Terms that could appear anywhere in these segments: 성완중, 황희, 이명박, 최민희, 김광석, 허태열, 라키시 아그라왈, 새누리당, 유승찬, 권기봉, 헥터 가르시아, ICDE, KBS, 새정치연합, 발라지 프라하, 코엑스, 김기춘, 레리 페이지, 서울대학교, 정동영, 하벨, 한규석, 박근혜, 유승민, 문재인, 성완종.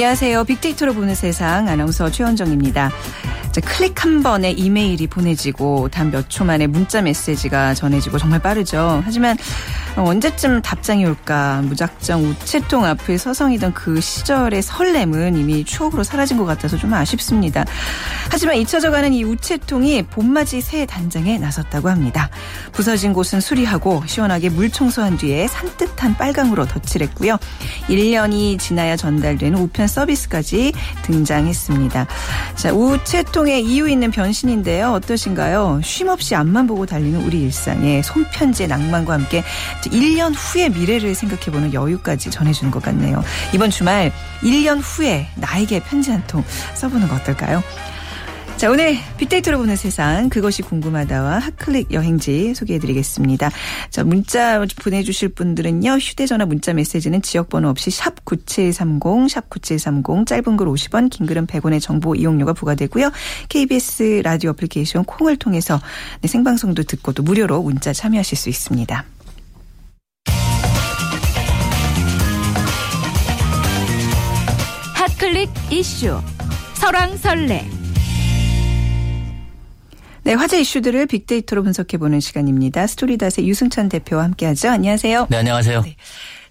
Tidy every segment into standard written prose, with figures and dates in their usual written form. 안녕하세요. 빅데이터로 보는 세상 아나운서 최원정입니다. 자, 클릭 한 번에 이메일이 보내지고 단 몇 초 만에 문자 메시지가 전해지고 정말 빠르죠. 하지만 언제쯤 답장이 올까 무작정 우체통 앞에 서성이던 그 시절의 설렘은 이미 추억으로 사라진 것 같아서 좀 아쉽습니다. 하지만 잊혀져가는 이 우체통이 봄맞이 새 단장에 나섰다고 합니다. 부서진 곳은 수리하고 시원하게 물 청소한 뒤에 산뜻한 빨강으로 덧칠했고요. 1년이 지나야 전달되는 우편 서비스까지 등장했습니다. 자, 우체통의 이유 있는 변신인데요. 어떠신가요? 쉼없이 앞만 보고 달리는 우리 일상에 손편지의 낭만과 함께 1년 후의 미래를 생각해보는 여유까지 전해주는 것 같네요. 이번 주말 1년 후에 나에게 편지 한 통 써보는 거 어떨까요? 자, 오늘 빅데이터로 보는 세상 그것이 궁금하다와 핫클릭 여행지 소개해드리겠습니다. 자, 문자 보내주실 분들은요. 휴대전화 문자 메시지는 지역번호 없이 샵9730 샵9730 짧은 글 50원 긴 글은 100원의 정보 이용료가 부과되고요. KBS 라디오 애플리케이션 콩을 통해서 생방송도 듣고 또 무료로 문자 참여하실 수 있습니다. 핫클릭 이슈 설왕설래. 네, 화제 이슈들을 빅데이터로 분석해보는 시간입니다. 스토리닷의 유승찬 대표와 함께하죠. 안녕하세요. 네, 안녕하세요. 네.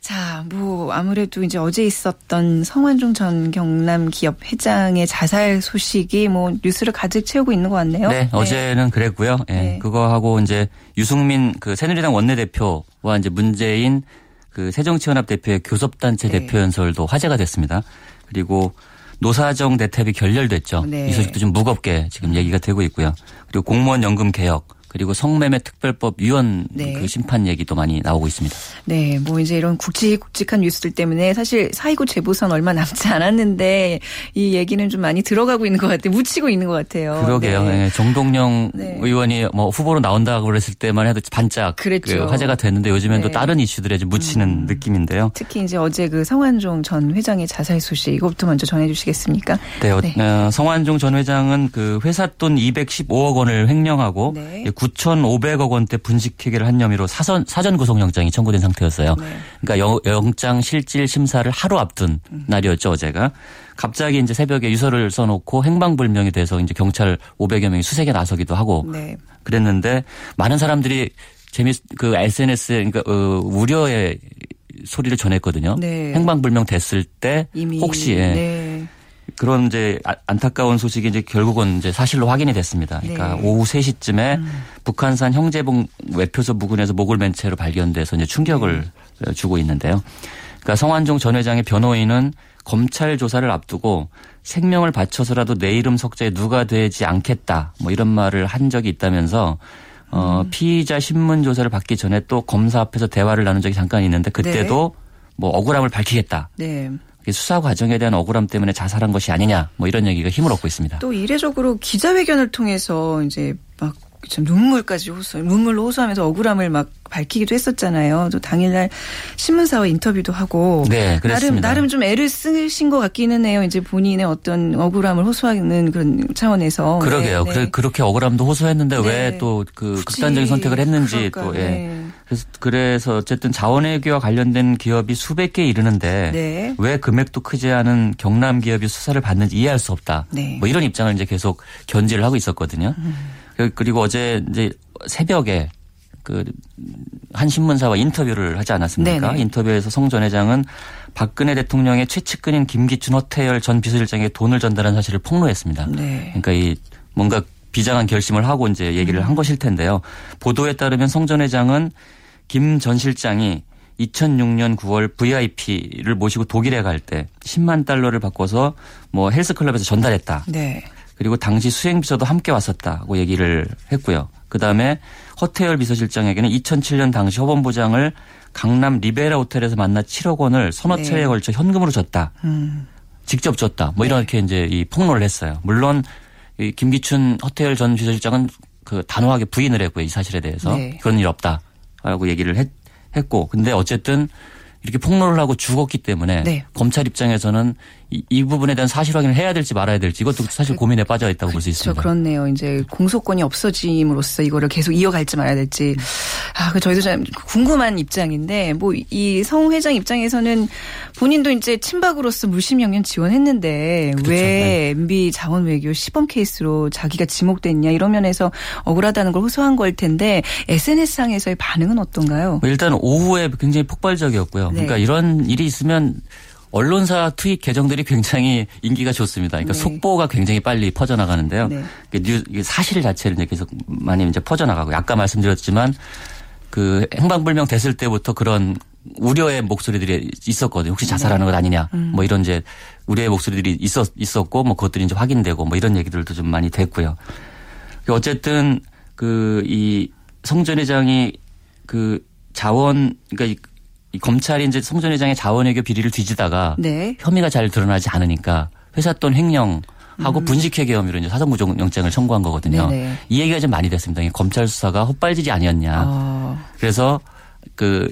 자, 아무래도 이제 어제 있었던 성완종 전 경남 기업 회장의 자살 소식이 뉴스를 가득 채우고 있는 것 같네요. 네, 네. 어제는 그랬고요. 예. 네. 네. 그거하고 이제 유승민 그 새누리당 원내대표와 이제 문재인 그 새정치연합 대표의 교섭단체 네. 대표 연설도 화제가 됐습니다. 그리고 노사정 대탭이 결렬됐죠. 네. 이 소식도 좀 무겁게 지금 얘기가 되고 있고요. 그리고 공무원 연금 개혁 그리고 성매매 특별법 위헌 네. 그 심판 얘기도 많이 나오고 있습니다. 네, 이제 이런 굵직굵직한 뉴스들 때문에 사실 4.29 재보선 얼마 남지 않았는데 이 얘기는 좀 많이 들어가고 있는 것 같아요. 묻히고 있는 것 같아요. 그러게요. 네. 네. 정동영 네. 의원이 후보로 나온다고 그랬을 때만 해도 반짝 그랬죠. 화제가 됐는데 요즘엔 네. 또 다른 이슈들에 좀 묻히는 느낌인데요. 특히 이제 어제 그 성완종 전 회장의 자살 소식 이것부터 먼저 전해주시겠습니까? 네, 네. 성완종 전 회장은 그 회사 돈 215억 원을 횡령하고 네. 9,500억 원대 분식회계를 한 혐의로 사전 구속영장이 청구된 상태였어요. 네. 그러니까 영장 실질 심사를 하루 앞둔 날이었죠, 어제가. 갑자기 이제 새벽에 유서를 써놓고 행방불명이 돼서 이제 경찰 500여 명이 수색에 나서기도 하고 네. 그랬는데 많은 사람들이 그 SNS에 그러니까 우려의 소리를 전했거든요. 네. 행방불명 됐을 때 이미 혹시 네. 그런 이제 안타까운 소식이 이제 결국은 이제 사실로 확인이 됐습니다. 그러니까 네. 오후 3시쯤에 북한산 형제봉 외표소 부근에서 목을 맨 채로 발견돼서 이제 충격을 주고 있는데요. 그러니까 성완종 전 회장의 변호인은 검찰 조사를 앞두고 생명을 바쳐서라도 내 이름 석자에 누가 되지 않겠다 이런 말을 한 적이 있다면서 피의자 신문 조사를 받기 전에 또 검사 앞에서 대화를 나눈 적이 잠깐 있는데 그때도 네. 억울함을 밝히겠다. 네. 수사 과정에 대한 억울함 때문에 자살한 것이 아니냐, 이런 얘기가 힘을 얻고 있습니다. 또 이례적으로 기자회견을 통해서 이제 막 참 눈물까지 눈물로 호소하면서 억울함을 막 밝히기도 했었잖아요. 또 당일날 신문사와 인터뷰도 하고. 네, 그렇습니다. 나름 좀 애를 쓰신 것 같기는 해요. 이제 본인의 어떤 억울함을 호소하는 그런 차원에서. 그러게요. 네, 네. 그렇게 억울함도 호소했는데 네. 왜 또 그 극단적인 선택을 했는지 그럴까요? 또 예. 네. 그래서 어쨌든 자원외교와 관련된 기업이 수백 개에 이르는데 네. 왜 금액도 크지 않은 경남 기업이 수사를 받는지 이해할 수 없다. 네. 이런 입장을 이제 계속 견지를 하고 있었거든요. 그리고 어제 이제 새벽에 한 신문사와 인터뷰를 하지 않았습니까? 네네. 인터뷰에서 성 전 회장은 박근혜 대통령의 최측근인 김기춘, 허태열 전 비서실장에게 돈을 전달한 사실을 폭로했습니다. 네. 그러니까 뭔가 비장한 결심을 하고 이제 얘기를 한 것일 텐데요. 보도에 따르면 성 전 회장은 김 전 실장이 2006년 9월 VIP를 모시고 독일에 갈 때 10만 달러를 바꿔서 헬스클럽에서 전달했다. 네. 그리고 당시 수행비서도 함께 왔었다고 얘기를 했고요. 그다음에 허태열 비서실장에게는 2007년 당시 허범부장을 강남 리베라 호텔에서 만나 7억 원을 서너 네. 차례에 걸쳐 현금으로 줬다. 직접 줬다. 네. 이렇게 이제 폭로를 했어요. 물론 이 김기춘 허태열 전 비서실장은 단호하게 부인을 했고요. 이 사실에 대해서. 네. 그런 일 없다라고 얘기를 했고. 근데 어쨌든 이렇게 폭로를 하고 죽었기 때문에 네. 검찰 입장에서는 이 부분에 대한 사실 확인을 해야 될지 말아야 될지 이것도 사실 고민에 빠져 있다고 볼 수 있습니다. 그렇네요. 이제 공소권이 없어짐으로써 이거를 계속 이어갈지 말아야 될지 저희도 참 궁금한 입장인데 뭐 이 성 회장 입장에서는 본인도 이제 친박으로서 물심양면 지원했는데 그렇죠. 왜 MB 자원 외교 시범 케이스로 자기가 지목됐냐 이런 면에서 억울하다는 걸 호소한 걸 텐데 SNS상에서의 반응은 어떤가요? 일단 오후에 굉장히 폭발적이었고요. 그러니까 이런 일이 있으면 언론사 트윗 계정들이 굉장히 인기가 좋습니다. 그러니까 속보가 굉장히 빨리 퍼져나가는데요. 사실 자체를 이제 계속 많이 이제 퍼져나가고 아까 말씀드렸지만 그 행방불명 됐을 때부터 그런 우려의 목소리들이 있었거든요. 혹시 자살하는 것 아니냐. 뭐 이런 이제 우려의 목소리들이 있었고 뭐 그것들이 이제 확인되고 뭐 이런 얘기들도 좀 많이 됐고요. 어쨌든 그 이 성 전 회장이 그 자원 그러니까 이 검찰이 이제 성 전 회장의 자원외교 비리를 뒤지다가 혐의가 잘 드러나지 않으니까 회삿돈 횡령하고 분식회계 혐의로 이제 사전구속영장을 청구한 거거든요. 이 얘기가 좀 많이 됐습니다. 검찰 수사가 헛발질이 아니었냐. 그래서 그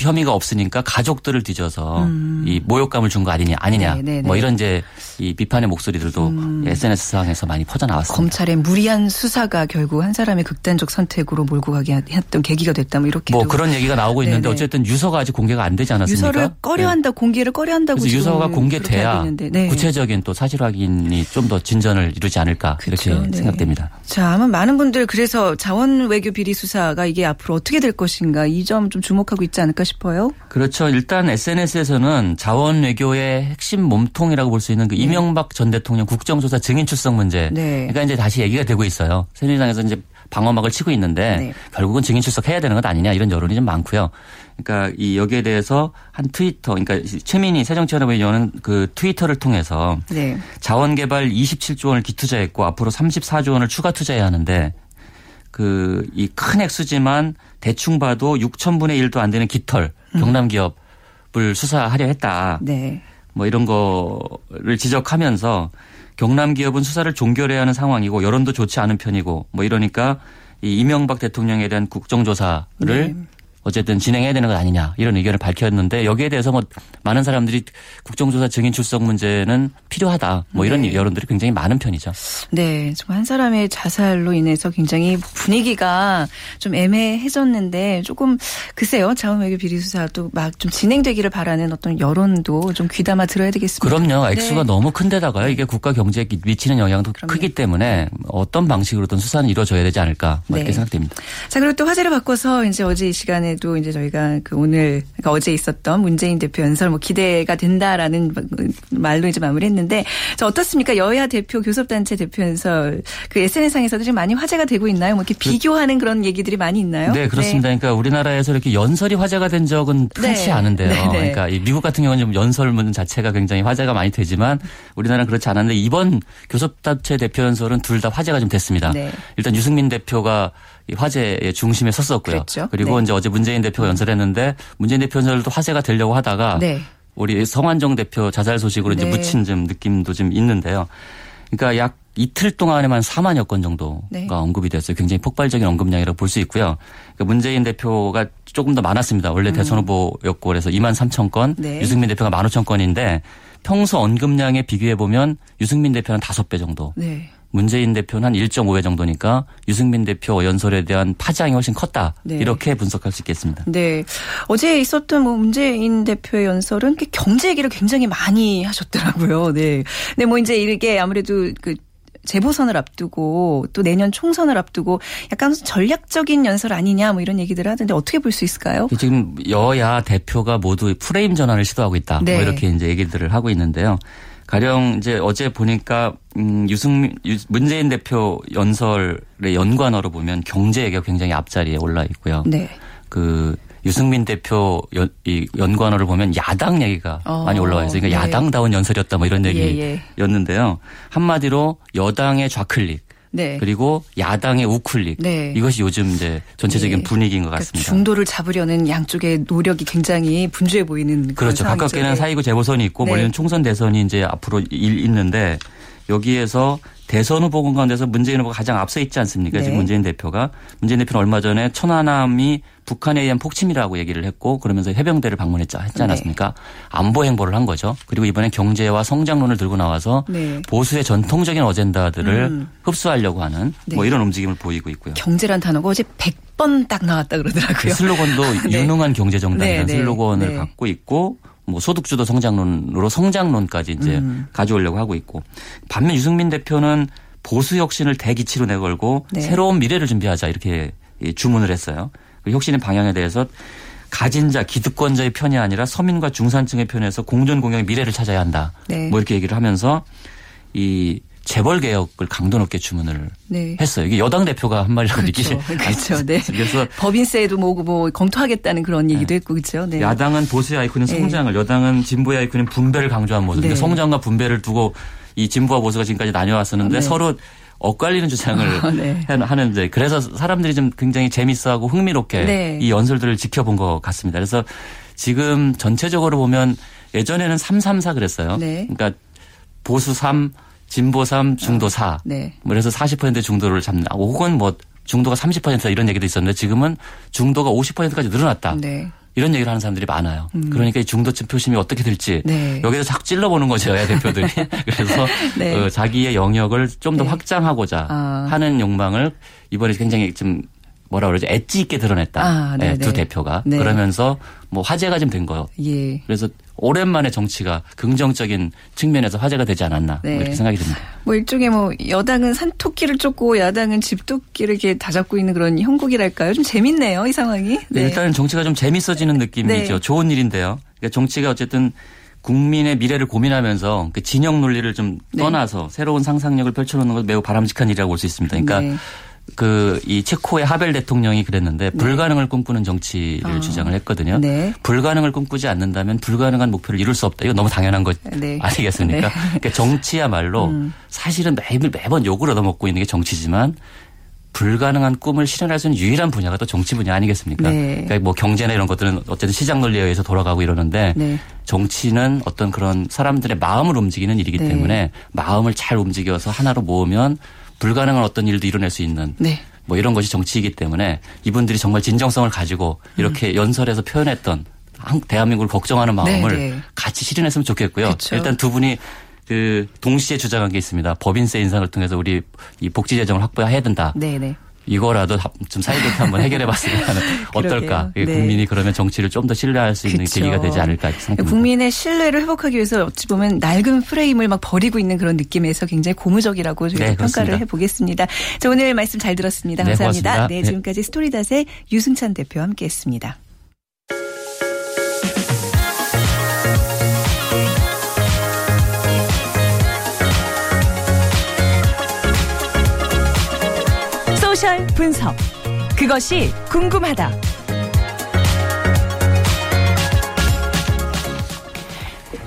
혐의가 없으니까 가족들을 뒤져서 이 모욕감을 준 거 아니냐. 뭐 이런 이제 이 비판의 목소리들도 SNS상에서 많이 퍼져나왔습니다. 검찰의 무리한 수사가 결국 한 사람의 극단적 선택으로 몰고 가게 했던 계기가 됐다. 뭐 이렇게. 뭐 그런 얘기가 나오고 있는데 어쨌든 유서가 아직 공개가 안 되지 않았습니까? 유서를 꺼려한다, 공개를 꺼려한다고 그래서 유서가 공개돼야 구체적인 또 사실 확인이 좀 더 진전을 이루지 않을까 그렇죠. 이렇게 생각됩니다. 자, 아마 많은 분들 그래서 자원 외교 비리 수사가 이게 앞으로 어떻게 될 것인가 이 점 좀 주목하고 있지 않을까 싶어요. 그렇죠. 일단 SNS에서는 자원 외교의 핵심 몸통이라고 볼 수 있는 그 이명박 전 대통령 국정조사 증인 출석 문제. 그러니까 이제 다시 얘기가 되고 있어요. 새누리당에서 이제 방어막을 치고 있는데 결국은 증인 출석해야 되는 것 아니냐 이런 여론이 좀 많고요. 그러니까 이 여기에 대해서 한 트위터, 그러니까 최민희 새정치연합의 의원은 그 트위터를 통해서 자원 개발 27조 원을 기투자했고 앞으로 34조 원을 추가 투자해야 하는데. 이 큰 액수지만 대충 봐도 6,000분의 1도 안 되는 깃털 경남 기업을 수사하려 했다. 뭐 이런 거를 지적하면서 경남 기업은 수사를 종결해야 하는 상황이고 여론도 좋지 않은 편이고 뭐 이러니까 이 이명박 대통령에 대한 국정조사를 어쨌든 진행해야 되는 것 아니냐 이런 의견을 밝혔는데 여기에 대해서 뭐 많은 사람들이 국정조사 증인 출석 문제는 필요하다 뭐 이런 여론들이 굉장히 많은 편이죠. 정말 한 사람의 자살로 인해서 굉장히 분위기가 좀 애매해졌는데 조금 글쎄요 자원외교 비리 수사도 막 좀 진행되기를 바라는 어떤 여론도 좀 귀담아 들어야 되겠습니다. 그럼요. 액수가 너무 큰데다가요 이게 국가 경제에 미치는 영향도 크기 때문에 어떤 방식으로든 수사는 이루어져야 되지 않을까 이렇게 생각됩니다. 자 그리고 또 화제를 바꿔서 이제 어제 이 시간에 또 이제 저희가 그러니까 어제 있었던 문재인 대표 연설 뭐 기대가 된다라는 말로 이제 마무리했는데 자 어떻습니까 여야 대표 교섭단체 대표 연설 그 SNS상에서도 지금 많이 화제가 되고 있나요? 뭐 이렇게 비교하는 그런 얘기들이 많이 있나요? 네 그렇습니다. 그러니까 우리나라에서 이렇게 연설이 화제가 된 적은 흔치 않은데요. 그러니까 이 미국 같은 경우는 좀 연설문 자체가 굉장히 화제가 많이 되지만 우리나라는 그렇지 않았는데 이번 교섭단체 대표 연설은 둘 다 화제가 좀 됐습니다. 일단 유승민 대표가 화제의 중심에 섰었고요. 그랬죠. 그리고 이제 어제 문재인 대표가 연설했는데 문재인 대표 연설도 화제가 되려고 하다가 우리 성완종 대표 자살 소식으로 이제 묻힌 좀 느낌도 좀 있는데요. 그러니까 약 이틀 동안에만 4만여 건 정도가 언급이 됐어요. 굉장히 폭발적인 언급량이라고 볼 수 있고요. 그러니까 문재인 대표가 조금 더 많았습니다. 원래 대선 후보였고 그래서 2만 3천 건, 유승민 대표가 1만 5천 건인데 평소 언급량에 비교해 보면 유승민 대표는 5배 정도. 문재인 대표는 한 1.5배 정도니까 유승민 대표 연설에 대한 파장이 훨씬 컸다. 이렇게 분석할 수 있겠습니다. 어제 있었던 뭐 문재인 대표의 연설은 경제 얘기를 굉장히 많이 하셨더라고요. 근데 뭐 이제 이게 아무래도 재보선을 앞두고 또 내년 총선을 앞두고 약간 전략적인 연설 아니냐 뭐 이런 얘기들을 하던데 어떻게 볼 수 있을까요? 지금 여야 대표가 모두 프레임 전환을 시도하고 있다. 뭐 이렇게 이제 얘기들을 하고 있는데요. 가령 이제 어제 보니까 문재인 대표 연설의 연관어로 보면 경제 얘기가 굉장히 앞자리에 올라 있고요. 유승민 대표 연관어를 보면 야당 얘기가 많이 올라와 있어요. 그러니까 야당다운 연설이었다 뭐 이런 얘기였는데요. 한마디로 여당의 좌클릭. 그리고 야당의 우클릭. 이것이 요즘 이제 전체적인 분위기인 것 같습니다. 그러니까 중도를 잡으려는 양쪽의 노력이 굉장히 분주해 보이는. 그렇죠. 가깝게는 4.29 재보선이 있고 멀리는 총선 대선이 이제 앞으로 있는데 여기에서 대선 후보 공간에서 문재인 후보가 가장 앞서 있지 않습니까? 네. 지금 문재인 대표는 얼마 전에 천안함이 북한에 의한 폭침이라고 얘기를 했고 그러면서 해병대를 방문했지 않았습니까? 네. 안보 행보를 한 거죠. 그리고 이번에 경제와 성장론을 들고 나와서 네. 보수의 전통적인 어젠다들을 흡수하려고 하는 네. 뭐 이런 움직임을 보이고 있고요. 경제란 단어가 어제 100번 딱 나왔다 그러더라고요. 그 슬로건도 네. 유능한 경제정당이라는 네. 슬로건을 네. 갖고 있고 뭐 소득주도 성장론으로 성장론까지 이제 가져오려고 하고 있고 반면 유승민 대표는 보수 혁신을 대기치로 내걸고 네. 새로운 미래를 준비하자 이렇게 주문을 했어요. 그 혁신의 방향에 대해서 가진 자, 기득권자의 편이 아니라 서민과 중산층의 편에서 공존공영의 미래를 찾아야 한다. 네. 뭐 이렇게 얘기를 하면서 이 재벌 개혁을 강도 높게 주문을 네. 했어요. 이게 여당 대표가 한 말이라고 느끼지 그렇죠. 네. 그래서 법인세도 뭐 검토하겠다는 그런 얘기도 네. 했고 그렇죠. 네. 야당은 보수의 아이콘인 성장을, 네. 여당은 진보의 아이콘인 분배를 강조한 모습인데 네. 성장과 분배를 두고 이 진보와 보수가 지금까지 나뉘어왔었는데 네. 서로 엇갈리는 주장을 네. 하는데 그래서 사람들이 좀 굉장히 재밌어하고 흥미롭게 네. 이 연설들을 지켜본 것 같습니다. 그래서 지금 전체적으로 보면 예전에는 3-3-4 그랬어요. 네. 그러니까 보수 3. 진보 3, 중도 4. 네. 그래서 40% 중도를 잡는다. 혹은 뭐 중도가 30% 이런 얘기도 있었는데 지금은 중도가 50%까지 늘어났다. 네. 이런 얘기를 하는 사람들이 많아요. 그러니까 이 중도층 표심이 어떻게 될지 네. 여기서 싹 찔러보는 거죠. 여야 대표들이. 그래서 네. 자기의 영역을 좀 더 네. 확장하고자 하는 욕망을 이번에 굉장히 좀 뭐라 그러지? 엣지 있게 드러냈다. 네, 두 대표가. 네. 그러면서 뭐 화제가 좀 된 거예요. 예. 그래서 오랜만에 정치가 긍정적인 측면에서 화제가 되지 않았나 네. 뭐 이렇게 생각이 듭니다. 뭐 일종의 뭐 여당은 산토끼를 쫓고 야당은 집토끼를 이렇게 다잡고 있는 그런 형국이랄까요? 좀 재밌네요, 이 상황이. 네. 네, 일단은 정치가 좀 재밌어지는 느낌이죠. 네. 좋은 일인데요. 그러니까 정치가 어쨌든 국민의 미래를 고민하면서 그 진영 논리를 좀 네. 떠나서 새로운 상상력을 펼쳐놓는 건 매우 바람직한 일이라고 볼 수 있습니다. 그러니까. 네. 이 체코의 하벨 대통령이 그랬는데 불가능을 꿈꾸는 정치를 주장을 했거든요. 네. 불가능을 꿈꾸지 않는다면 불가능한 목표를 이룰 수 없다. 이거 너무 당연한 것 네. 아니겠습니까? 네. 그러니까 정치야말로 사실은 매번 욕을 얻어먹고 있는 게 정치지만 불가능한 꿈을 실현할 수 있는 유일한 분야가 또 정치 분야 아니겠습니까? 네. 그러니까 뭐 경제나 이런 것들은 어쨌든 시장 논리에 의해서 돌아가고 이러는데 네. 정치는 어떤 그런 사람들의 마음을 움직이는 일이기 네. 때문에 마음을 잘 움직여서 하나로 모으면 불가능한 어떤 일도 이뤄낼 수 있는 네. 뭐 이런 것이 정치이기 때문에 이분들이 정말 진정성을 가지고 이렇게 연설에서 표현했던 대한민국을 걱정하는 마음을 네, 네. 같이 실현했으면 좋겠고요. 그쵸. 일단 두 분이 동시에 주장한 게 있습니다. 법인세 인상을 통해서 우리 이 복지 재정을 확보해야 된다. 네, 네. 이거라도 좀 사이좋게 한번 해결해봤으면 어떨까. 네. 국민이 그러면 정치를 좀 더 신뢰할 수 있는 그쵸. 계기가 되지 않을까 생각합니다. 국민의 신뢰를 회복하기 위해서 어찌 보면 낡은 프레임을 막 버리고 있는 그런 느낌에서 굉장히 고무적이라고 저희가 네, 평가를 해보겠습니다. 자, 오늘 말씀 잘 들었습니다. 감사합니다. 네, 네 지금까지 스토리닷의 유승찬 대표와 함께했습니다. 소셜 분석. 그것이 궁금하다.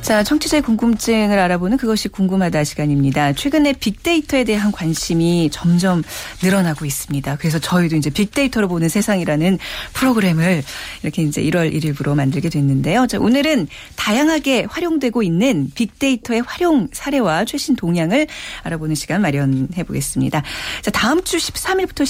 자, 청취자의 궁금증을 알아보는 그것이 궁금하다 시간입니다. 최근에 빅데이터에 대한 관심이 점점 늘어나고 있습니다. 그래서 저희도 이제 빅데이터로 보는 세상이라는 프로그램을 이렇게 이제 1월 1일부로 만들게 됐는데요. 자, 오늘은 다양하게 활용되고 있는 빅데이터의 활용 사례와 최신 동향을 알아보는 시간 마련해 보겠습니다. 자, 다음 주 13일부터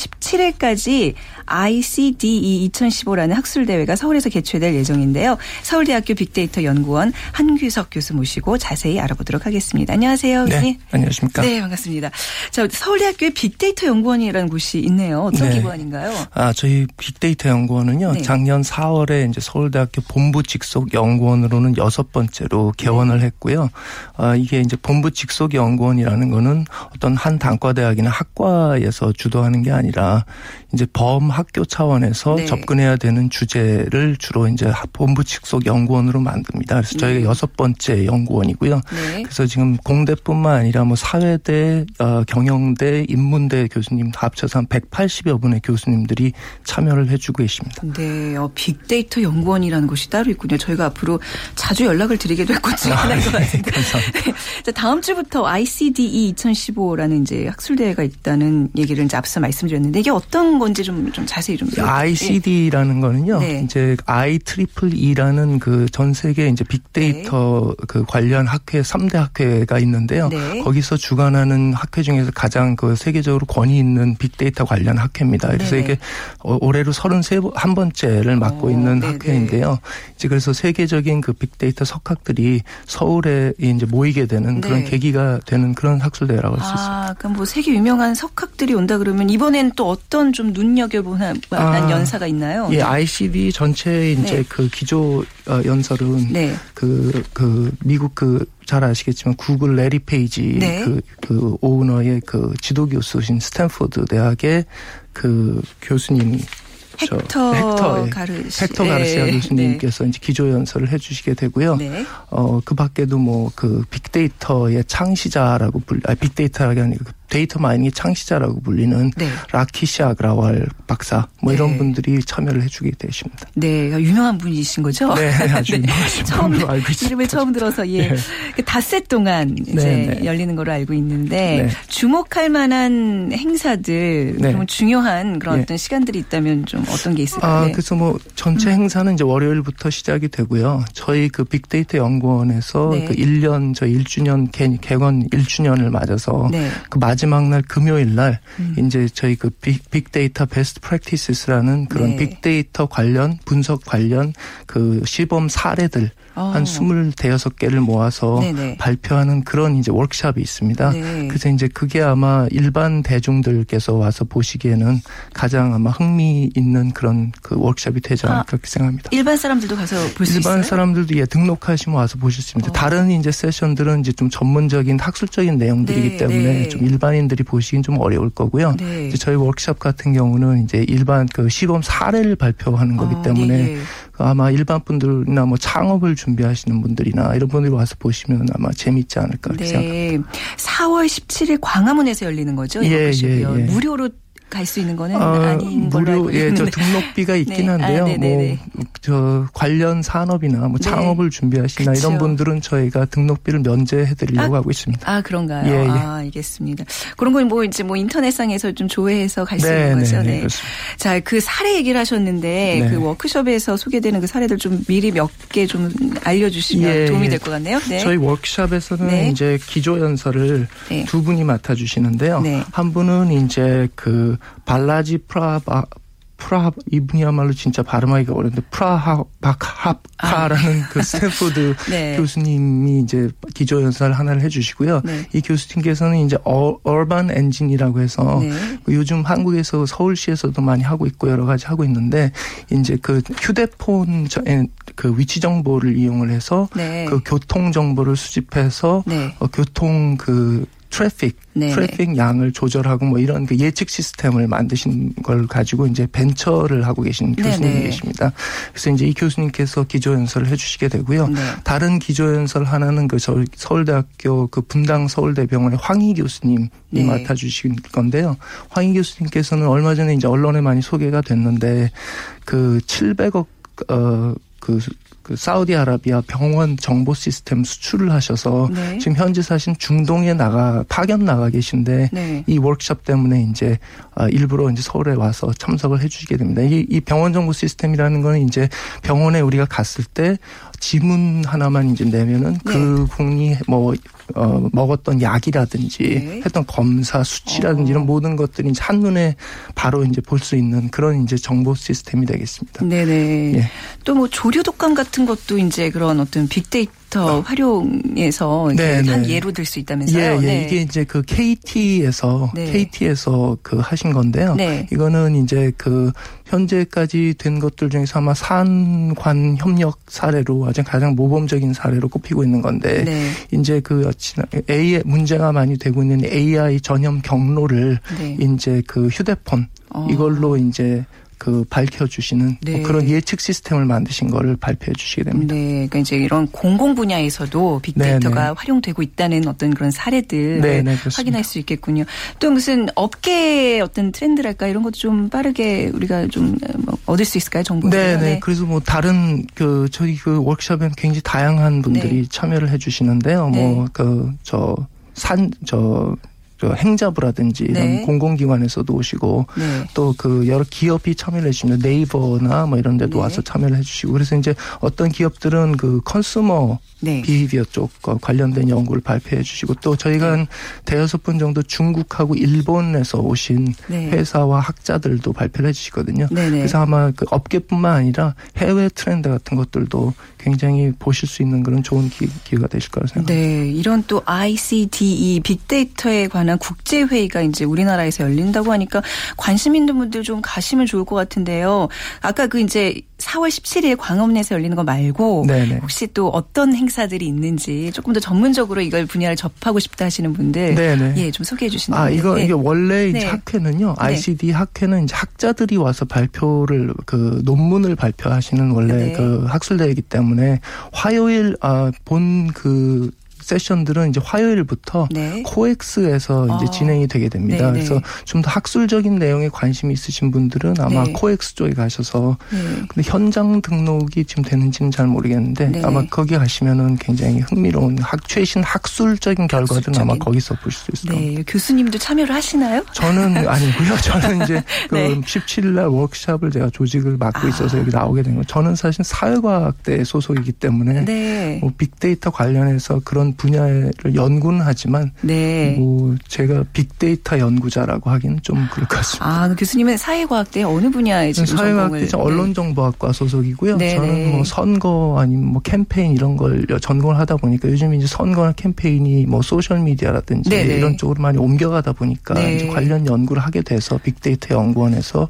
17일까지 ICDE 2015라는 학술대회가 서울에서 개최될 예정인데요. 서울대학교 빅데이터 연구원 한규석 교수 모시고 자세히 알아보도록 하겠습니다. 안녕하세요. 네. 안녕하십니까. 네. 반갑습니다. 자, 서울대학교에 빅데이터 연구원이라는 곳이 있네요. 어떤 네. 기관인가요? 저희 빅데이터 연구원은요. 네. 작년 4월에 이제 서울대학교 본부 직속 연구원으로는 6번째로 개원을 네. 했고요. 이게 이제 본부 직속 연구원이라는 거는 어떤 한 단과대학이나 학과에서 주도하는 게 아니라 이제 범학교 차원에서 네. 접근해야 되는 주제를 주로 이제 본부 직속 연구원으로 만듭니다. 그래서 저희가 네. 6번째 연구원이고요. 네. 그래서 지금 공대뿐만 아니라 뭐 사회대, 경영대, 인문대 교수님 다 합쳐서 한 180여 분의 교수님들이 참여를 해주고 계십니다. 네, 빅데이터 연구원이라는 곳이 따로 있군요. 저희가 앞으로 자주 연락을 드리게 될 곳 중에 하나인 것 같습니다. 네. 자, 다음 주부터 ICDE 2015라는 이제 학술대회가 있다는 얘기를 이제 앞서 말씀드렸는데 이게 어떤 건지 좀 자세히 좀. ICD라는 거는요. 네. 이제 IEEE라는 그 전 세계 이제 빅데이터 네. 대해서 그 관련 학회 3대 학회가 있는데요. 네. 거기서 주관하는 학회 중에서 가장 그 세계적으로 권위 있는 빅데이터 관련 학회입니다. 그래서 네네. 이게 올해로 31번째를 맡고 있는 네네. 학회인데요. 이제 그래서 세계적인 그 빅데이터 석학들이 서울에 이제 모이게 되는 그런 네. 계기가 되는 그런 학술대회라고 할 수 있습니다. 아, 그럼 뭐 세계 유명한 석학들이 온다 그러면 이번엔 또 어떤 좀 눈여겨보는 연사가 있나요? 예, ICDE 전체의 이제 네. 그 기조 연설은 네. 그 미국 그 잘 아시겠지만 구글 레리 페이지 네. 그 오너의 그 지도 교수신 스탠포드 대학의 그 교수님이 헥터 가르시아 네. 교수님께서 네. 이제 기조 연설을 해주시게 되고요. 네. 그 밖에도 뭐 그 빅데이터의 창시자라고 빅데이터라기 아니고 데이터 마이닝의 창시자라고 불리는 네. 라키시 아그라왈 박사 뭐 이런 네. 분들이 참여를 해주게 되십니다. 네, 유명한 분이신 거죠? 네, 아주 네. 유명하신 분으로 알고 있습니다. 이름을 처음 들어서 예, 네. 닷새 동안 이제 네. 열리는 걸로 알고 있는데 네. 주목할 만한 행사들 네. 그러면 중요한 그런 네. 어떤 시간들이 있다면 좀 어떤 게 있을까요? 아, 그래서 뭐 전체 행사는 이제 월요일부터 시작이 되고요. 저희 그 빅데이터 연구원에서 네. 그 1년 저 1주년 개원 1주년을 맞아서 네. 그 마지막 날 금요일 날 이제 저희 그 빅데이터 베스트 프랙티시스라는 그런 네. 빅데이터 관련 분석 관련 그 시범 사례들 한 25개를 모아서 네네. 발표하는 그런 이제 워크숍이 있습니다. 네. 그래서 이제 그게 아마 일반 대중들께서 와서 보시기에는 가장 아마 흥미 있는 그런 그 워크숍이 되지 않을까 그렇게 생각합니다. 일반 사람들도 가서 볼 수 있어요? 일반 사람들도 예, 등록하시면 와서 보실 수 있습니다. 다른 이제 세션들은 이제 좀 전문적인 학술적인 내용들이기 네. 때문에 네. 좀 일반인들이 보시긴 좀 어려울 거고요. 네. 이제 저희 워크숍 같은 경우는 이제 일반 그 시범 사례를 발표하는 거기 때문에 네. 아마 일반 분들이나 뭐 창업을 준비하시는 분들이나 이런 분들이 와서 보시면 아마 재미있지 않을까 네. 생각합니다. 4월 17일 광화문에서 열리는 거죠? 예, 예, 예. 무료로 갈 수 있는 거는 아닌 걸로 알고 있는데. 예, 저 등록비가 있긴 네. 한데요. 아, 뭐 저 관련 산업이나 뭐 창업을 네. 준비하시나 그쵸. 이런 분들은 저희가 등록비를 면제해드리려고 하고 있습니다. 아 그런가요? 예, 예. 아, 알겠습니다. 그런 건 뭐 이제 뭐 인터넷상에서 좀 조회해서 갈 수 네, 있는 거죠. 네. 네. 자, 그 사례 얘기를 하셨는데 네. 그 워크숍에서 소개되는 그 사례들 좀 미리 몇 개 좀 알려주시면 예, 도움이 될 것 같네요. 네. 저희 워크숍에서는 네. 이제 기조 연설을 네. 두 분이 맡아주시는데요. 네. 한 분은 이제 그 발라지 프라하 이분이야말로 진짜 발음하기가 어려운데 프라하바카라는 그 스탠포드 네. 교수님이 이제 기조 연설 하나를 해주시고요. 네. 이 교수님께서는 이제 얼반 엔진이라고 해서 네. 요즘 한국에서 서울시에서도 많이 하고 있고 여러 가지 하고 있는데 이제 그 휴대폰 그 위치 정보를 이용을 해서 네. 그 교통 정보를 수집해서 네. 교통 그 트래픽 양을 조절하고 뭐 이런 그 예측 시스템을 만드신 걸 가지고 이제 벤처를 하고 계신 교수님이 네네. 계십니다. 그래서 이제 이 교수님께서 기조연설을 해주시게 되고요. 네. 다른 기조연설 하나는 그 서울대학교 그 분당 서울대병원의 황희 교수님이 네. 맡아주신 건데요. 황희 교수님께서는 얼마 전에 이제 언론에 많이 소개가 됐는데 그 700억 그 사우디아라비아 병원 정보 시스템 수출을 하셔서 네. 지금 현지 사신 중동에 파견 나가 계신데 네. 이 워크숍 때문에 이제 일부러 이제 서울에 와서 참석을 해주시게 됩니다. 이 병원 정보 시스템이라는 거는 이제 병원에 우리가 갔을 때 지문 하나만 이제 내면은 그 분이 뭐 먹었던 약이라든지 네. 했던 검사 수치라든지 이런 모든 것들이 이제 한눈에 바로 이제 볼 수 있는 그런 이제 정보 시스템이 되겠습니다. 네네. 예. 또 뭐 조류 독감 같은 것도 이제 그런 어떤 빅데이터 활용해서 한 예로 들 수 있다면서요? 예, 예. 네. 이게 이제 그 KT에서 그 하신 건데요. 네. 이거는 이제 그 현재까지 된 것들 중에서 아마 산관 협력 사례로 아주 가장 모범적인 사례로 꼽히고 있는 건데 네. 이제 그 문제가 많이 되고 있는 AI 전염 경로를 네. 이제 그 휴대폰 이걸로 이제 그 밝혀주시는 네. 뭐 그런 예측 시스템을 만드신 거를 발표해 주시게 됩니다. 네, 그러니까 이제 이런 공공 분야에서도 빅데이터가 네네. 활용되고 있다는 어떤 그런 사례들 확인할 수 있겠군요. 또 무슨 업계의 어떤 트렌드랄까 이런 것도 좀 빠르게 우리가 좀 얻을 수 있을까요, 정보를? 네, 그래서 뭐 다른 그 저희 그 워크숍에는 굉장히 다양한 분들이 네. 참여를 해주시는데요. 네. 뭐 그 저 그 행자부라든지 이런 공공기관에서도 오시고 또 그 여러 기업이 참여를 해주시면 네이버나 뭐 이런 데도 와서 참여를 해주시고 그래서 이제 어떤 기업들은 그 컨슈머 비헤비어 쪽과 관련된 연구를 발표해 주시고 또 저희가 한 대여섯 분 정도 중국하고 일본에서 오신 회사와 학자들도 발표를 해 주시거든요. 그래서 아마 그 업계뿐만 아니라 해외 트렌드 같은 것들도 굉장히 보실 수 있는 그런 좋은 기회가 되실 거라고 생각합니다. 네, 이런 또 ICDE 빅데이터에 관한 국제회의가 이제 우리나라에서 열린다고 하니까 관심 있는 분들 좀 가시면 좋을 것 같은데요. 아까 그 이제 4월 17일 광화문에서 열리는 거 말고 혹시 또 어떤 행사들이 있는지 조금 더 전문적으로 이걸 분야를 접하고 싶다 하시는 분들 예, 좀 소개해 주시는 아, 이거 이게 원래 이제 학회는요. ICD 학회는 이제 학자들이 와서 발표를 그 논문을 발표하시는 원래 그 학술대회이기 때문에 화요일 본 그 세션들은 이제 화요일부터 코엑스에서 이제 진행이 되게 됩니다. 그래서 좀 더 학술적인 내용에 관심이 있으신 분들은 아마 코엑스 쪽에 가셔서 근데 현장 등록이 지금 되는지는 잘 모르겠는데 아마 거기 가시면은 굉장히 흥미로운 최신 학술적인 결과들은 아마 거기서 보실 수 있을 겁니다. 네. 교수님도 참여를 하시나요? 저는 아니고요. 저는 이제 그 17일날 워크숍을 제가 조직을 맡고 있어서 여기 나오게 된 거예요. 저는 사실 사회과학대 소속이기 때문에 뭐 빅데이터 관련해서 그런 분야를 연구는 하지만 뭐 제가 빅데이터 연구자라고 하기는 좀 그럴 것 같습니다. 아, 교수님은 사회과학대 어느 분야에 지금 사회과학대 언론정보학과 소속이고요. 저는 뭐 선거 아니면 뭐 캠페인 이런 걸 전공을 하다 보니까 요즘 이제 선거나 캠페인이 뭐 소셜 미디어라든지 이런 쪽으로 많이 옮겨가다 보니까 이제 관련 연구를 하게 돼서 빅데이터 연구원에서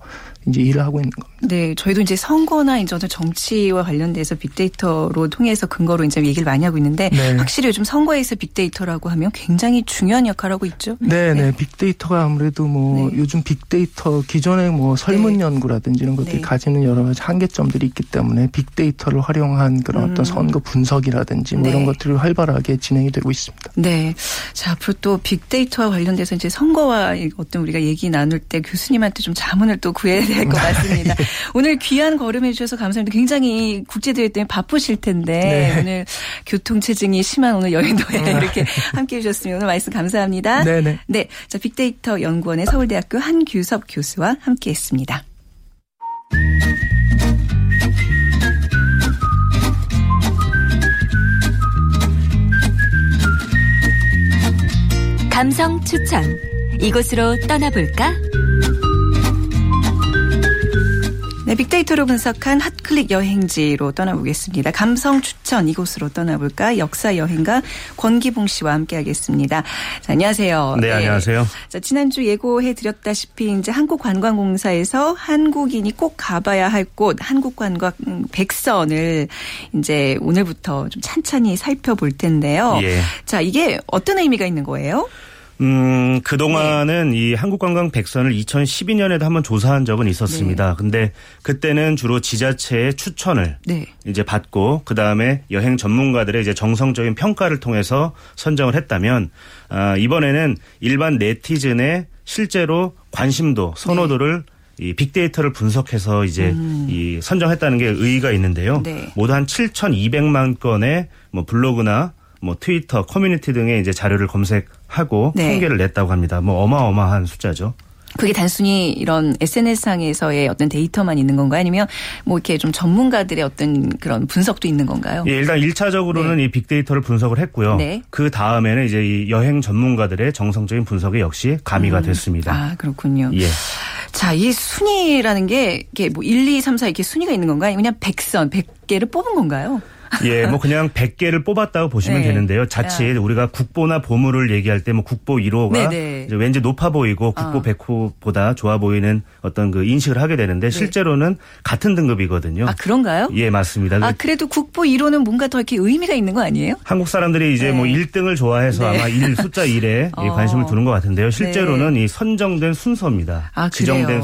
이제 일을 하고 있는 겁니다. 네, 저희도 이제 선거나 이제 정치와 관련돼서 빅데이터로 통해서 근거로 이제 얘기를 많이 하고 있는데 확실히 요즘 선거에서 빅데이터라고 하면 굉장히 중요한 역할을 하고 있죠. 빅데이터가 아무래도 뭐 요즘 빅데이터 기존에 뭐 설문 연구라든지 이런 것들이 가지는 여러 가지 한계점들이 있기 때문에 빅데이터를 활용한 그런 어떤 선거 분석이라든지 뭐 이런 것들이 활발하게 진행이 되고 있습니다. 네, 자 앞으로 또 빅데이터와 관련돼서 이제 선거와 어떤 우리가 얘기 나눌 때 교수님한테 좀 자문을 또 구해야 될 것 같습니다. 오늘 귀한 걸음해 주셔서 감사합니다. 굉장히 국제대회 때문에 바쁘실 텐데 오늘 교통체증이 심한 오늘 여의도에 이렇게 함께해 주셨으니 오늘 말씀 감사합니다. 네, 자 빅데이터 연구원의 서울대학교 한규석 교수와 함께했습니다. 감성 추천 이곳으로 떠나볼까? 네, 빅데이터로 분석한 핫클릭 여행지로 떠나보겠습니다. 감성 추천 이곳으로 떠나볼까? 역사 여행가 권기봉 씨와 함께하겠습니다. 자, 안녕하세요. 네, 안녕하세요. 자, 지난주 예고해드렸다시피 이제 한국관광공사에서 한국인이 꼭 가봐야 할 곳 한국관광 100선을 이제 오늘부터 좀 찬찬히 살펴볼 텐데요. 예. 자, 이게 어떤 의미가 있는 거예요? 그동안은 이 한국관광 100선을 2012년에도 한번 조사한 적은 있었습니다. 근데 그때는 주로 지자체의 추천을 이제 받고 그다음에 여행 전문가들의 이제 정성적인 평가를 통해서 선정을 했다면 이번에는 일반 네티즌의 실제로 관심도, 선호도를 이 빅데이터를 분석해서 이제 이 선정했다는 게 의의가 있는데요. 모두 한 7,200만 건의 뭐 블로그나 뭐 트위터, 커뮤니티 등의 이제 자료를 검색하고 통계를 냈다고 합니다. 뭐 어마어마한 숫자죠. 그게 단순히 이런 SNS상에서의 어떤 데이터만 있는 건가요? 아니면 뭐 이렇게 좀 전문가들의 어떤 그런 분석도 있는 건가요? 예, 일단 1차적으로는 이 빅데이터를 분석을 했고요. 그 다음에는 이제 이 여행 전문가들의 정성적인 분석이 역시 가미가 됐습니다. 아, 그렇군요. 예. 자, 이 순위라는 게 이게 뭐 1, 2, 3, 4 이렇게 순위가 있는 건가요? 아니면 그냥 100선, 100개를 뽑은 건가요? 예, 뭐 그냥 100개를 뽑았다고 보시면 되는데요. 자칫 우리가 국보나 보물을 얘기할 때 뭐 국보 1호가 이제 왠지 높아 보이고 국보 100호보다 좋아 보이는 어떤 그 인식을 하게 되는데 실제로는 같은 등급이거든요. 아, 그런가요? 예, 맞습니다. 아, 그래도 국보 1호는 뭔가 더 이렇게 의미가 있는 거 아니에요? 한국 사람들이 이제 뭐 1등을 좋아해서 아마 1, 숫자 1에 관심을 두는 것 같은데요. 실제로는 이 선정된 순서입니다. 아, 지정된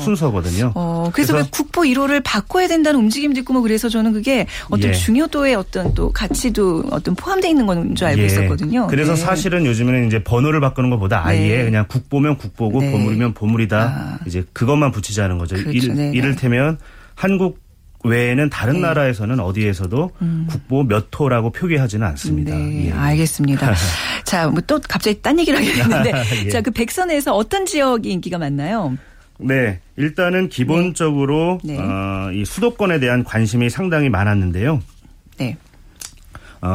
순서거든요. 그래서 왜 국보 1호를 바꿔야 된다는 움직임도 있고 뭐 그래서 저는 그게 어떤 중요 도의 어떤 또 가치도 어떤 포함되어 있는 건 줄 알고 있었거든요. 그래서 사실은 요즘에는 이제 번호를 바꾸는 것보다 아예 그냥 국보면 국보고 보물이면 보물이다. 이제 그것만 붙이자는 거죠. 이를테면 한국 외에는 다른 네. 나라에서는 어디에서도 국보 몇 호라고 표기하지는 않습니다. 네, 예. 알겠습니다. 자, 뭐 또 갑자기 딴 얘기를 하겠는데 예. 자, 그 백선에서 어떤 지역이 인기가 많나요? 네, 일단은 기본적으로 네. 이 수도권에 대한 관심이 상당히 많았는데요. 네.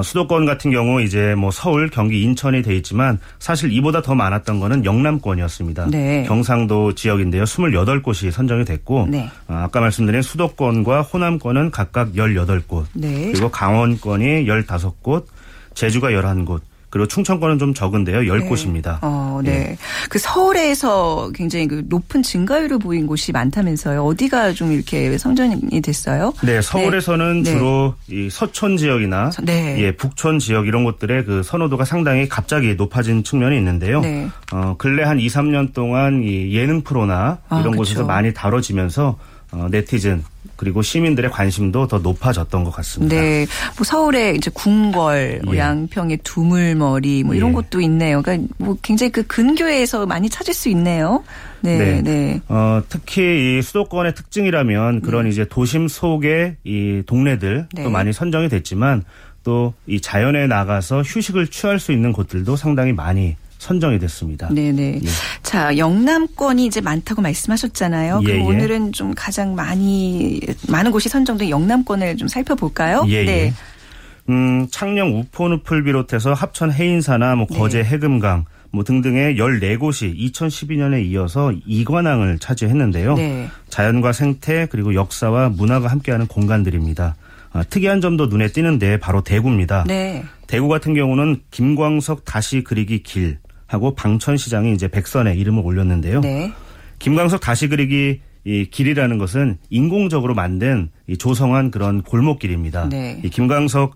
수도권 같은 경우 이제 뭐 서울, 경기, 인천이 돼 있지만 사실 이보다 더 많았던 거는 영남권이었습니다. 네. 경상도 지역인데요. 28곳이 선정이 됐고 네. 아까 말씀드린 수도권과 호남권은 각각 18곳 네. 그리고 강원권이 15곳, 제주가 11곳. 그리고 충청권은 좀 적은데요. 10곳입니다. 네. 네. 그 서울에서 굉장히 그 높은 증가율을 보인 곳이 많다면서요. 어디가 좀 이렇게 선정이 됐어요? 네. 서울에서는 네. 주로 이 서촌 지역이나 네. 예, 북촌 지역 이런 곳들의 그 선호도가 상당히 갑자기 높아진 측면이 있는데요. 네. 근래 한 2, 3년 동안 이 예능 프로나 이런 그쵸. 곳에서 많이 다뤄지면서 네티즌 그리고 시민들의 관심도 더 높아졌던 것 같습니다. 네, 뭐 서울에 이제 궁궐, 예. 양평의 두물머리 뭐 이런 예. 곳도 있네요. 그러니까 뭐 굉장히 그 근교에서 많이 찾을 수 있네요. 네, 네. 네. 특히 이 수도권의 특징이라면 그런 이제 도심 속의 이 동네들도 네. 많이 선정이 됐지만 또 이 자연에 나가서 휴식을 취할 수 있는 곳들도 상당히 많이. 선정이 됐습니다. 네네. 예. 자, 영남권이 이제 많다고 말씀하셨잖아요. 예, 그럼 오늘은 좀 가장 많은 곳이 선정된 영남권을 좀 살펴볼까요? 예, 네. 예. 창녕 우포늪을 비롯해서 합천 해인사나 뭐 거제 네. 해금강 뭐 등등의 14곳이 2012년에 이어서 2관왕을 차지했는데요. 네. 자연과 생태 그리고 역사와 문화가 함께하는 공간들입니다. 특이한 점도 눈에 띄는데 바로 대구입니다. 네. 대구 같은 경우는 김광석 다시 그리기 길 하고 방천시장이 이제 백선에 이름을 올렸는데요. 네. 김광석 다시 그리기 이 길이라는 것은 인공적으로 만든 이 조성한 그런 골목길입니다. 네. 이 김광석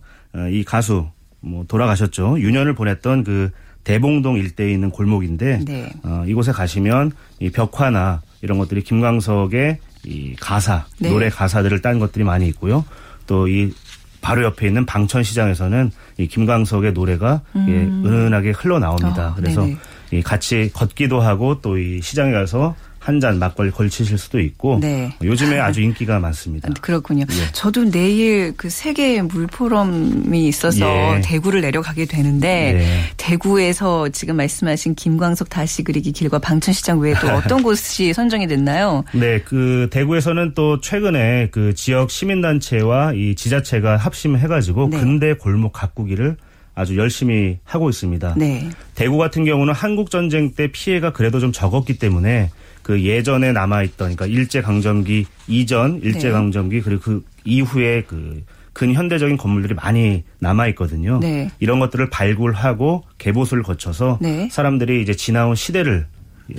이 가수 뭐 돌아가셨죠. 유년을 보냈던 그 대봉동 일대에 있는 골목인데 네. 이곳에 가시면 이 벽화나 이런 것들이 김광석의 이 가사 네. 노래 가사들을 딴 것들이 많이 있고요. 또 이 바로 옆에 있는 방천시장에서는 이 김광석의 노래가 예, 은은하게 흘러나옵니다. 그래서 이 같이 걷기도 하고 또 이 시장에 가서 한 잔 막걸리 걸치실 수도 있고 네. 요즘에 아주 인기가 많습니다. 그렇군요. 예. 저도 내일 그 세계 물 포럼이 있어서 예. 대구를 내려가게 되는데 예. 대구에서 지금 말씀하신 김광석 다시 그리기 길과 방천시장 외에 또 어떤 곳이 선정이 됐나요? 네, 그 대구에서는 또 최근에 그 지역 시민단체와 이 지자체가 합심해가지고 네. 근대 골목 가꾸기를 아주 열심히 하고 있습니다. 네. 대구 같은 경우는 한국전쟁 때 피해가 그래도 좀 적었기 때문에 그 예전에 남아있던, 그러니까 일제강점기 이전, 일제강점기, 네. 그리고 그 이후에 그 근현대적인 건물들이 많이 남아있거든요. 네. 이런 것들을 발굴하고 개보수를 거쳐서 네. 사람들이 이제 지나온 시대를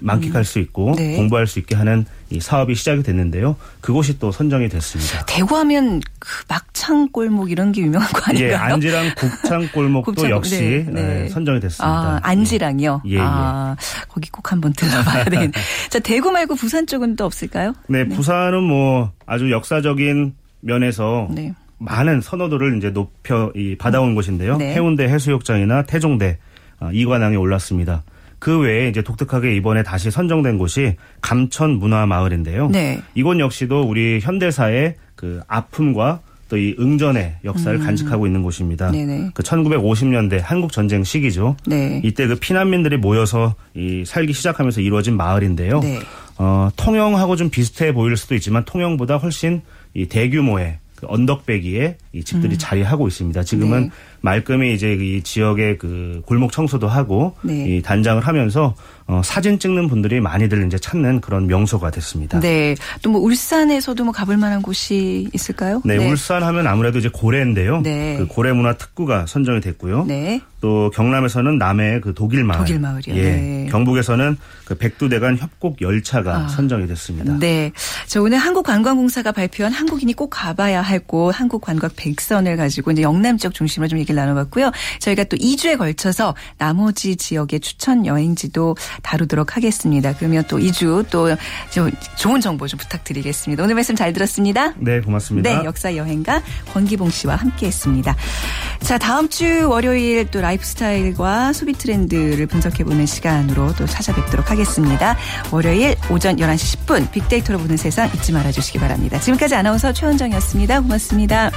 만끽할 수 있고 네. 공부할 수 있게 하는 이 사업이 시작이 됐는데요. 그곳이 또 선정이 됐습니다. 대구하면 그 막창골목 이런 게 유명한 거 아닌가요? 예, 안지랑 곱창골목도 역시 네, 네. 선정이 됐습니다. 아, 안지랑이요? 예, 아, 예. 거기 꼭 한번 들러봐야 되겠네. 자, 대구 말고 부산 쪽은 또 없을까요? 네, 네. 부산은 뭐 아주 역사적인 면에서 네. 많은 선호도를 이제 높여 받아온 곳인데요. 네. 해운대 해수욕장이나 태종대 이관왕에 올랐습니다. 그 외에 이제 독특하게 이번에 다시 선정된 곳이 감천 문화마을인데요. 네. 이곳 역시도 우리 현대사의 그 아픔과 또 이 응전의 역사를 간직하고 있는 곳입니다. 네네. 그 1950년대 한국 전쟁 시기죠. 네. 이때 그 피난민들이 모여서 이 살기 시작하면서 이루어진 마을인데요. 네. 통영하고 좀 비슷해 보일 수도 있지만 통영보다 훨씬 이 대규모의 그 언덕배기에 이 집들이 자리하고 있습니다. 지금은 네. 말끔히 이제 이 지역의 그 골목 청소도 하고 네. 이 단장을 하면서 사진 찍는 분들이 많이들 이제 찾는 그런 명소가 됐습니다. 네. 또 뭐 울산에서도 뭐 가볼 만한 곳이 있을까요? 네. 네. 울산 하면 아무래도 이제 고래인데요. 네. 그 고래문화특구가 선정이 됐고요. 네. 또 경남에서는 남해의 그 독일마을. 독일마을이요. 예. 네. 경북에서는 그 백두대간 협곡 열차가 선정이 됐습니다. 네. 저 오늘 한국관광공사가 발표한 한국인이 꼭 가봐야 할 곳 한국관광 100선을 가지고 이제 영남 지역 중심으로 좀 얘기를 나눠봤고요. 저희가 또 2주에 걸쳐서 나머지 지역의 추천 여행지도 다루도록 하겠습니다. 그러면 또 2주 또 좋은 정보 좀 부탁드리겠습니다. 오늘 말씀 잘 들었습니다. 네, 고맙습니다. 네, 역사여행가 권기봉 씨와 함께했습니다. 자, 다음 주 월요일 또 라이프스타일과 소비 트렌드를 분석해보는 시간으로 또 찾아뵙도록 하겠습니다. 월요일 오전 11시 10분 빅데이터로 보는 세상 잊지 말아주시기 바랍니다. 지금까지 아나운서 최원정이었습니다. 고맙습니다.